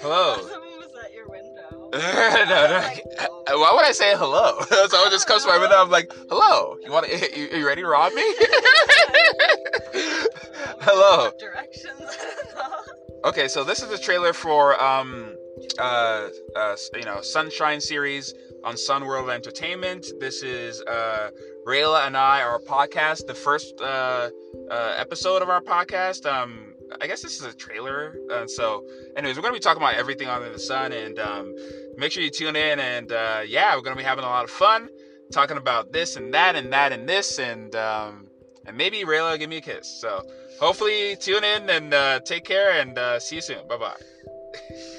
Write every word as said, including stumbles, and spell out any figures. Hello. Someone was at your window. no, no. Like, oh. Why would I say hello? Someone just comes to my window. I'm like, hello. You want to? You, you ready to rob me? Hello. Directions. Okay, so this is the trailer for um, uh, uh, you know, Sunshine Series on Sun World Entertainment. This is uh, Rayla and I, our podcast, the first uh, uh, episode of our podcast. Um, I guess this is a trailer. Uh, so anyways, we're going to be talking about everything under the sun, and um, make sure you tune in. And uh, yeah, we're going to be having a lot of fun talking about this and that and that and this. And, um, and maybe Rayla will give me a kiss. So hopefully tune in, and uh, take care, and uh, see you soon. Bye-bye.